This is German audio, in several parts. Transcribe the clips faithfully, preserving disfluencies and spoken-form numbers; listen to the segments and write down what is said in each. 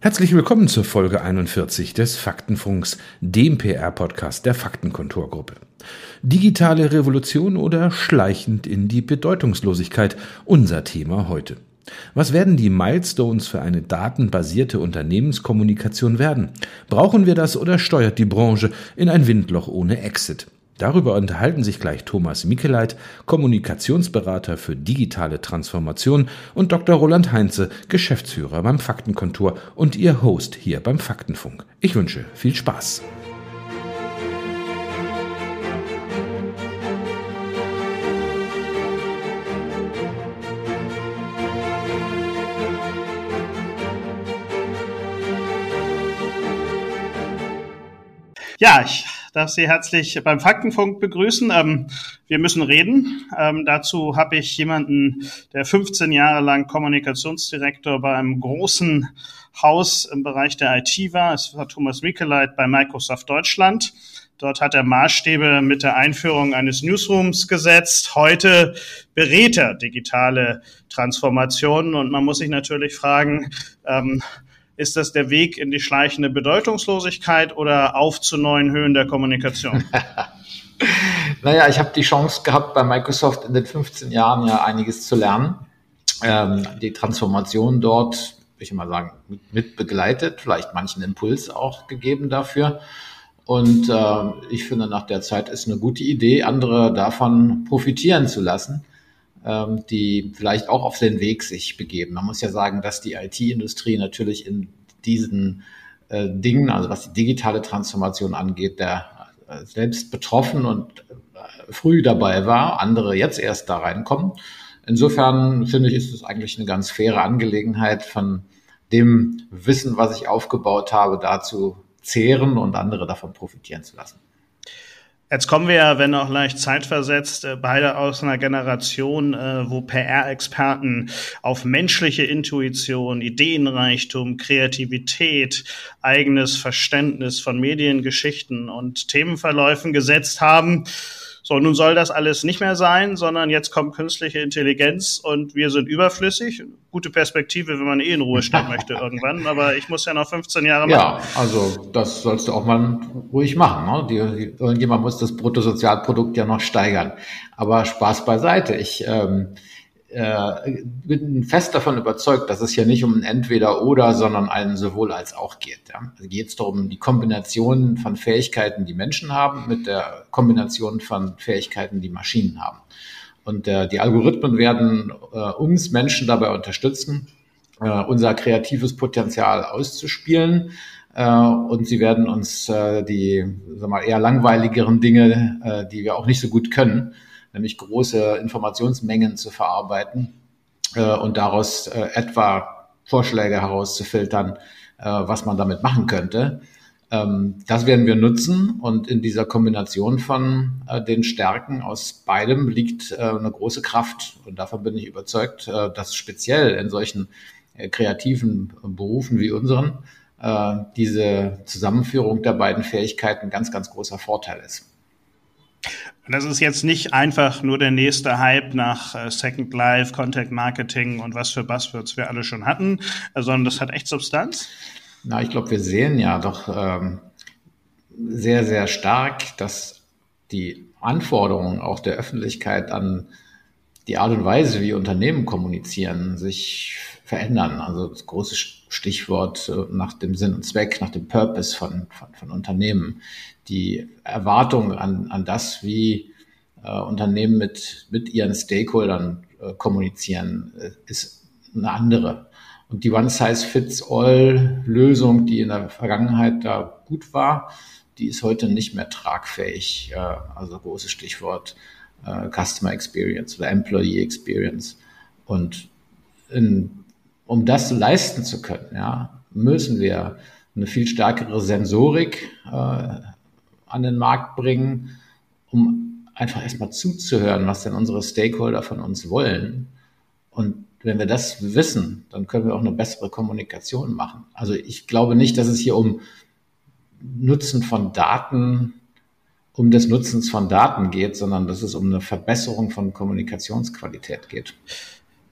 Herzlich willkommen zur Folge einundvierzig des Faktenfunks, dem P R-Podcast der Faktenkontorgruppe. Digitale Revolution oder schleichend in die Bedeutungslosigkeit, unser Thema heute. Was werden die Milestones für eine datenbasierte Unternehmenskommunikation werden? Brauchen wir das oder steuert die Branche in ein Windloch ohne Exit? Darüber unterhalten sich gleich Thomas Mickeleit, Kommunikationsberater für digitale Transformation, und Doktor Roland Heinze, Geschäftsführer beim Faktenkontor und ihr Host hier beim Faktenfunk. Ich wünsche viel Spaß. Ja, ich darf Sie herzlich beim Faktenfunk begrüßen. Ähm, wir müssen reden. Ähm, dazu habe ich jemanden, der fünfzehn Jahre lang Kommunikationsdirektor bei einem großen Haus im Bereich der I T war. Es war Thomas Mickeleit bei Microsoft Deutschland. Dort hat er Maßstäbe mit der Einführung eines Newsrooms gesetzt. Heute berät er digitale Transformationen. Und man muss sich natürlich fragen, ähm, ist das der Weg in die schleichende Bedeutungslosigkeit oder auf zu neuen Höhen der Kommunikation? Naja, ich habe die Chance gehabt, bei Microsoft in den fünfzehn Jahren ja einiges zu lernen. Ähm, die Transformation dort, würde ich mal sagen, mit begleitet, vielleicht manchen Impuls auch gegeben dafür. Und äh, ich finde, nach der Zeit ist eine gute Idee, andere davon profitieren zu lassen, die vielleicht auch auf den Weg sich begeben. Man muss ja sagen, dass die I T-Industrie natürlich in diesen äh, Dingen, also was die digitale Transformation angeht, der äh, selbst betroffen und äh, früh dabei war, andere jetzt erst da reinkommen. Insofern finde ich, ist es eigentlich eine ganz faire Angelegenheit, von dem Wissen, was ich aufgebaut habe, da zu zehren und andere davon profitieren zu lassen. Jetzt kommen wir ja, wenn auch leicht zeitversetzt, beide aus einer Generation, wo P R-Experten auf menschliche Intuition, Ideenreichtum, Kreativität, eigenes Verständnis von Mediengeschichten und Themenverläufen gesetzt haben. So, nun soll das alles nicht mehr sein, sondern jetzt kommt künstliche Intelligenz und wir sind überflüssig. Gute Perspektive, wenn man eh in Ruhe stehen möchte irgendwann, aber ich muss ja noch fünfzehn Jahre machen. Ja, also das sollst du auch mal ruhig machen, ne? Die, die, irgendjemand muss das Bruttosozialprodukt ja noch steigern. Aber Spaß beiseite. Ich ähm, äh, bin fest davon überzeugt, dass es hier nicht um ein Entweder-Oder, sondern ein Sowohl-als-auch geht. Ja? Also geht es darum, die Kombination von Fähigkeiten, die Menschen haben, mit der Kombination von Fähigkeiten, die Maschinen haben. Und äh, die Algorithmen werden äh, uns Menschen dabei unterstützen, äh, unser kreatives Potenzial auszuspielen. Äh, und sie werden uns äh, die sag mal, eher langweiligeren Dinge, äh, die wir auch nicht so gut können, nämlich große Informationsmengen zu verarbeiten äh, und daraus äh, etwa Vorschläge herauszufiltern, äh, was man damit machen könnte. Das werden wir nutzen, und in dieser Kombination von äh, den Stärken aus beidem liegt äh, eine große Kraft, und davon bin ich überzeugt, äh, dass speziell in solchen äh, kreativen Berufen wie unseren äh, diese Zusammenführung der beiden Fähigkeiten ein ganz, ganz großer Vorteil ist. Das ist jetzt nicht einfach nur der nächste Hype nach Second Life, Contact Marketing und was für Buzzwords wir alle schon hatten, sondern das hat echt Substanz. Na, ich glaube, wir sehen ja doch ähm, sehr, sehr stark, dass die Anforderungen auch der Öffentlichkeit an die Art und Weise, wie Unternehmen kommunizieren, sich verändern. Also das große Stichwort nach dem Sinn und Zweck, nach dem Purpose von, von, von Unternehmen. Die Erwartung an, an das, wie äh, Unternehmen mit, mit ihren Stakeholdern äh, kommunizieren, äh, ist eine andere. Und die One-Size-Fits-All-Lösung, die in der Vergangenheit da gut war, die ist heute nicht mehr tragfähig. Also großes Stichwort Customer Experience oder Employee Experience. Und in, um das leisten zu können, ja, müssen wir eine viel stärkere Sensorik äh, an den Markt bringen, um einfach erstmal zuzuhören, was denn unsere Stakeholder von uns wollen. Und wenn wir das wissen, dann können wir auch eine bessere Kommunikation machen. Also ich glaube nicht, dass es hier um Nutzen von Daten, um des Nutzens von Daten geht, sondern dass es um eine Verbesserung von Kommunikationsqualität geht.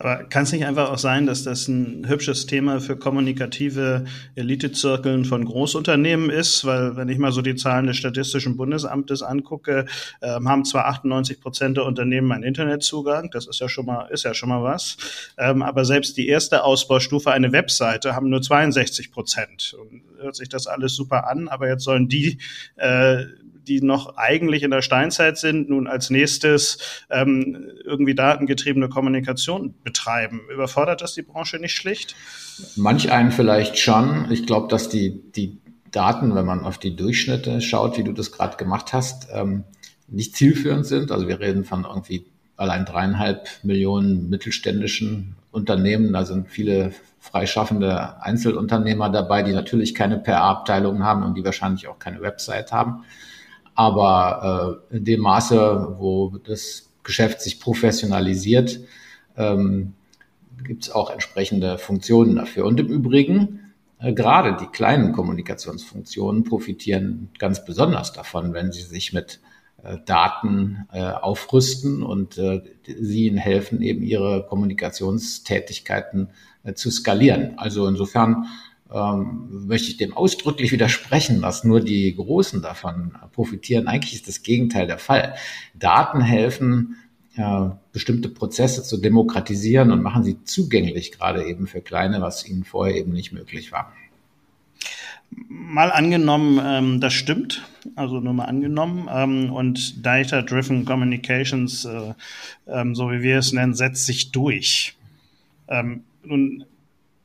Aber kann es nicht einfach auch sein, dass das ein hübsches Thema für kommunikative Elitezirkeln von Großunternehmen ist? Weil wenn ich mal so die Zahlen des Statistischen Bundesamtes angucke, äh, haben zwar achtundneunzig Prozent der Unternehmen einen Internetzugang, das ist ja schon mal, ist ja schon mal was, ähm, aber selbst die erste Ausbaustufe, eine Webseite, haben nur zweiundsechzig Prozent. Und hört sich das alles super an, aber jetzt sollen die, äh, die noch eigentlich in der Steinzeit sind, nun als nächstes ähm, irgendwie datengetriebene Kommunikation betreiben. Überfordert das die Branche nicht schlicht? Manch einen vielleicht schon. Ich glaube, dass die, die Daten, wenn man auf die Durchschnitte schaut, wie du das gerade gemacht hast, ähm, nicht zielführend sind. Also wir reden von irgendwie allein dreieinhalb Millionen mittelständischen Unternehmen. Da sind viele freischaffende Einzelunternehmer dabei, die natürlich keine P R-Abteilung haben und die wahrscheinlich auch keine Website haben. Aber äh, in dem Maße, wo das Geschäft sich professionalisiert, ähm, gibt es auch entsprechende Funktionen dafür. Und im Übrigen, äh, gerade die kleinen Kommunikationsfunktionen profitieren ganz besonders davon, wenn sie sich mit äh, Daten äh, aufrüsten und äh, sie ihnen helfen, eben ihre Kommunikationstätigkeiten äh, zu skalieren. Also insofern Ähm, möchte ich dem ausdrücklich widersprechen, dass nur die Großen davon profitieren. Eigentlich ist das Gegenteil der Fall. Daten helfen, äh, bestimmte Prozesse zu demokratisieren und machen sie zugänglich, gerade eben für Kleine, was ihnen vorher eben nicht möglich war. Mal angenommen, ähm, das stimmt, also nur mal angenommen, ähm, und Data-Driven Communications, äh, ähm, so wie wir es nennen, setzt sich durch. Ähm, nun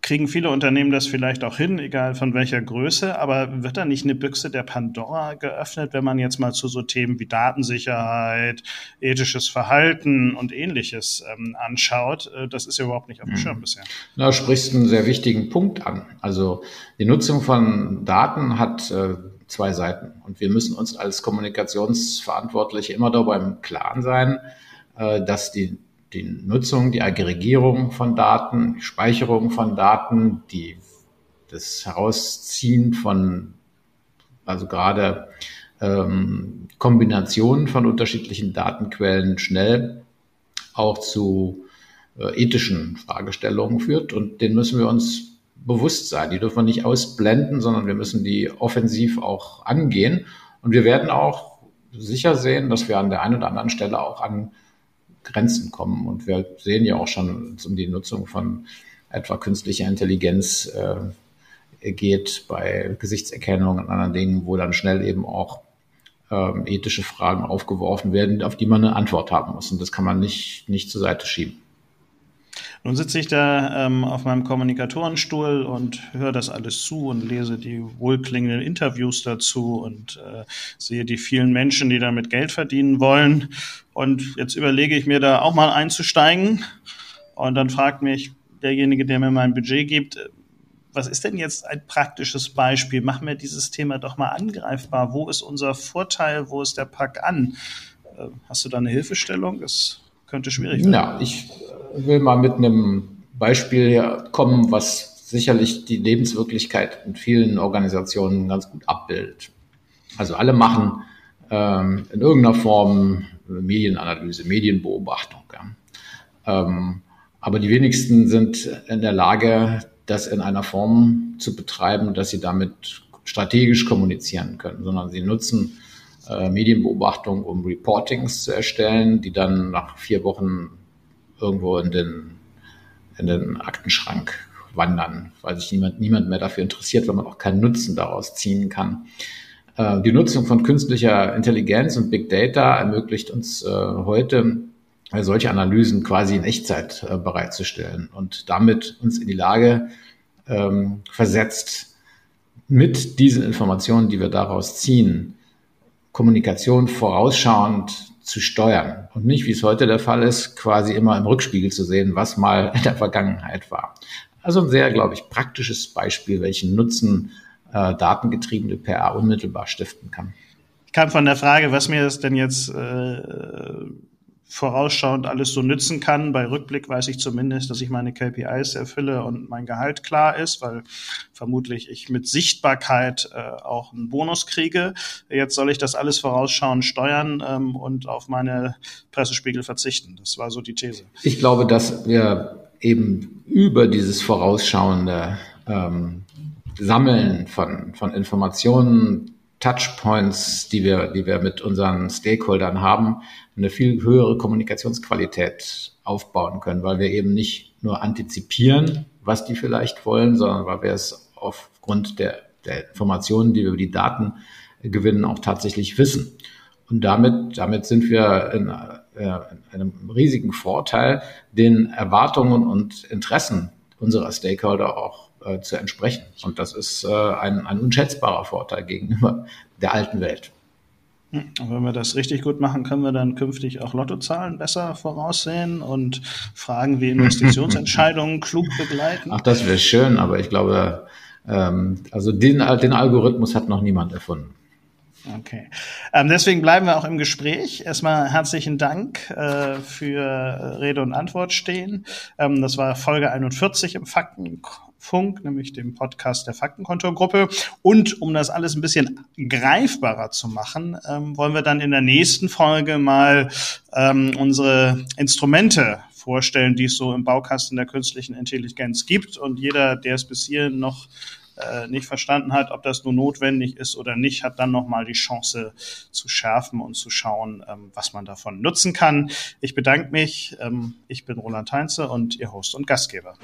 kriegen viele Unternehmen das vielleicht auch hin, egal von welcher Größe, aber wird da nicht eine Büchse der Pandora geöffnet, wenn man jetzt mal zu so Themen wie Datensicherheit, ethisches Verhalten und Ähnliches ähm, anschaut? Das ist ja überhaupt nicht auf dem Schirm bisher. Da sprichst du einen sehr wichtigen Punkt an. Also die Nutzung von Daten hat äh, zwei Seiten und wir müssen uns als Kommunikationsverantwortliche immer darüber im Klaren sein, äh, dass die die Nutzung, die Aggregierung von Daten, die Speicherung von Daten, die, das Herausziehen von, also gerade ähm, Kombinationen von unterschiedlichen Datenquellen schnell auch zu äh, ethischen Fragestellungen führt. Und denen müssen wir uns bewusst sein. Die dürfen wir nicht ausblenden, sondern wir müssen die offensiv auch angehen. Und wir werden auch sicher sehen, dass wir an der einen oder anderen Stelle auch an Grenzen kommen. Und wir sehen ja auch schon, um die Nutzung von etwa künstlicher Intelligenz äh, geht bei Gesichtserkennung und anderen Dingen, wo dann schnell eben auch ähm, ethische Fragen aufgeworfen werden, auf die man eine Antwort haben muss. Und das kann man nicht, nicht zur Seite schieben. Nun sitze ich da ähm, auf meinem Kommunikatorenstuhl und höre das alles zu und lese die wohlklingenden Interviews dazu und äh, sehe die vielen Menschen, die damit Geld verdienen wollen. Und jetzt überlege ich mir da auch mal einzusteigen. Und dann fragt mich derjenige, der mir mein Budget gibt, was ist denn jetzt ein praktisches Beispiel? Machen wir dieses Thema doch mal angreifbar. Wo ist unser Vorteil? Wo ist der Pack an? Äh, hast du da eine Hilfestellung? Das könnte schwierig werden. Ja, ich will mal mit einem Beispiel kommen, was sicherlich die Lebenswirklichkeit in vielen Organisationen ganz gut abbildet. Also alle machen ähm, in irgendeiner Form Medienanalyse, Medienbeobachtung. Ja. Ähm, aber die wenigsten sind in der Lage, das in einer Form zu betreiben, dass sie damit strategisch kommunizieren können, sondern sie nutzen äh, Medienbeobachtung, um Reportings zu erstellen, die dann nach vier Wochen irgendwo in den, in den Aktenschrank wandern, weil sich niemand, niemand mehr dafür interessiert, weil man auch keinen Nutzen daraus ziehen kann. Äh, die Nutzung von künstlicher Intelligenz und Big Data ermöglicht uns äh, heute, äh, solche Analysen quasi in Echtzeit äh, bereitzustellen und damit uns in die Lage ähm, versetzt, mit diesen Informationen, die wir daraus ziehen, Kommunikation vorausschauend zu steuern und nicht, wie es heute der Fall ist, quasi immer im Rückspiegel zu sehen, was mal in der Vergangenheit war. Also ein sehr, glaube ich, praktisches Beispiel, welchen Nutzen äh, datengetriebene P R unmittelbar stiften kann. Ich kam von der Frage, was mir das denn jetzt äh, vorausschauend alles so nützen kann. Bei Rückblick weiß ich zumindest, dass ich meine K P Is erfülle und mein Gehalt klar ist, weil vermutlich ich mit Sichtbarkeit äh, auch einen Bonus kriege. Jetzt soll ich das alles vorausschauend steuern ähm, und auf meine Pressespiegel verzichten. Das war so die These. Ich glaube, dass wir eben über dieses vorausschauende ähm, Sammeln von, von Informationen, Touchpoints, die wir, die wir mit unseren Stakeholdern haben, eine viel höhere Kommunikationsqualität aufbauen können, weil wir eben nicht nur antizipieren, was die vielleicht wollen, sondern weil wir es aufgrund der, der Informationen, die wir über die Daten gewinnen, auch tatsächlich wissen. Und damit, damit sind wir in, äh, in einem riesigen Vorteil, den Erwartungen und Interessen unserer Stakeholder auch äh, zu entsprechen. Und das ist äh, ein, ein unschätzbarer Vorteil gegenüber der alten Welt. Und wenn wir das richtig gut machen, können wir dann künftig auch Lottozahlen besser voraussehen und Fragen wie Investitionsentscheidungen klug begleiten. Ach, das wäre schön, aber ich glaube, ähm, also den, den Algorithmus hat noch niemand erfunden. Okay. Ähm, deswegen bleiben wir auch im Gespräch. Erstmal herzlichen Dank äh, für Rede und Antwort stehen. Ähm, das war Folge einundvierzig im Faktenfunk, nämlich dem Podcast der Faktenkontorgruppe. Und um das alles ein bisschen greifbarer zu machen, ähm, wollen wir dann in der nächsten Folge mal ähm, unsere Instrumente vorstellen, die es so im Baukasten der künstlichen Intelligenz gibt. Und jeder, der es bis hierhin noch nicht verstanden hat, ob das nur notwendig ist oder nicht, hat dann nochmal die Chance zu schärfen und zu schauen, was man davon nutzen kann. Ich bedanke mich. Ich bin Roland Heinze und Ihr Host und Gastgeber.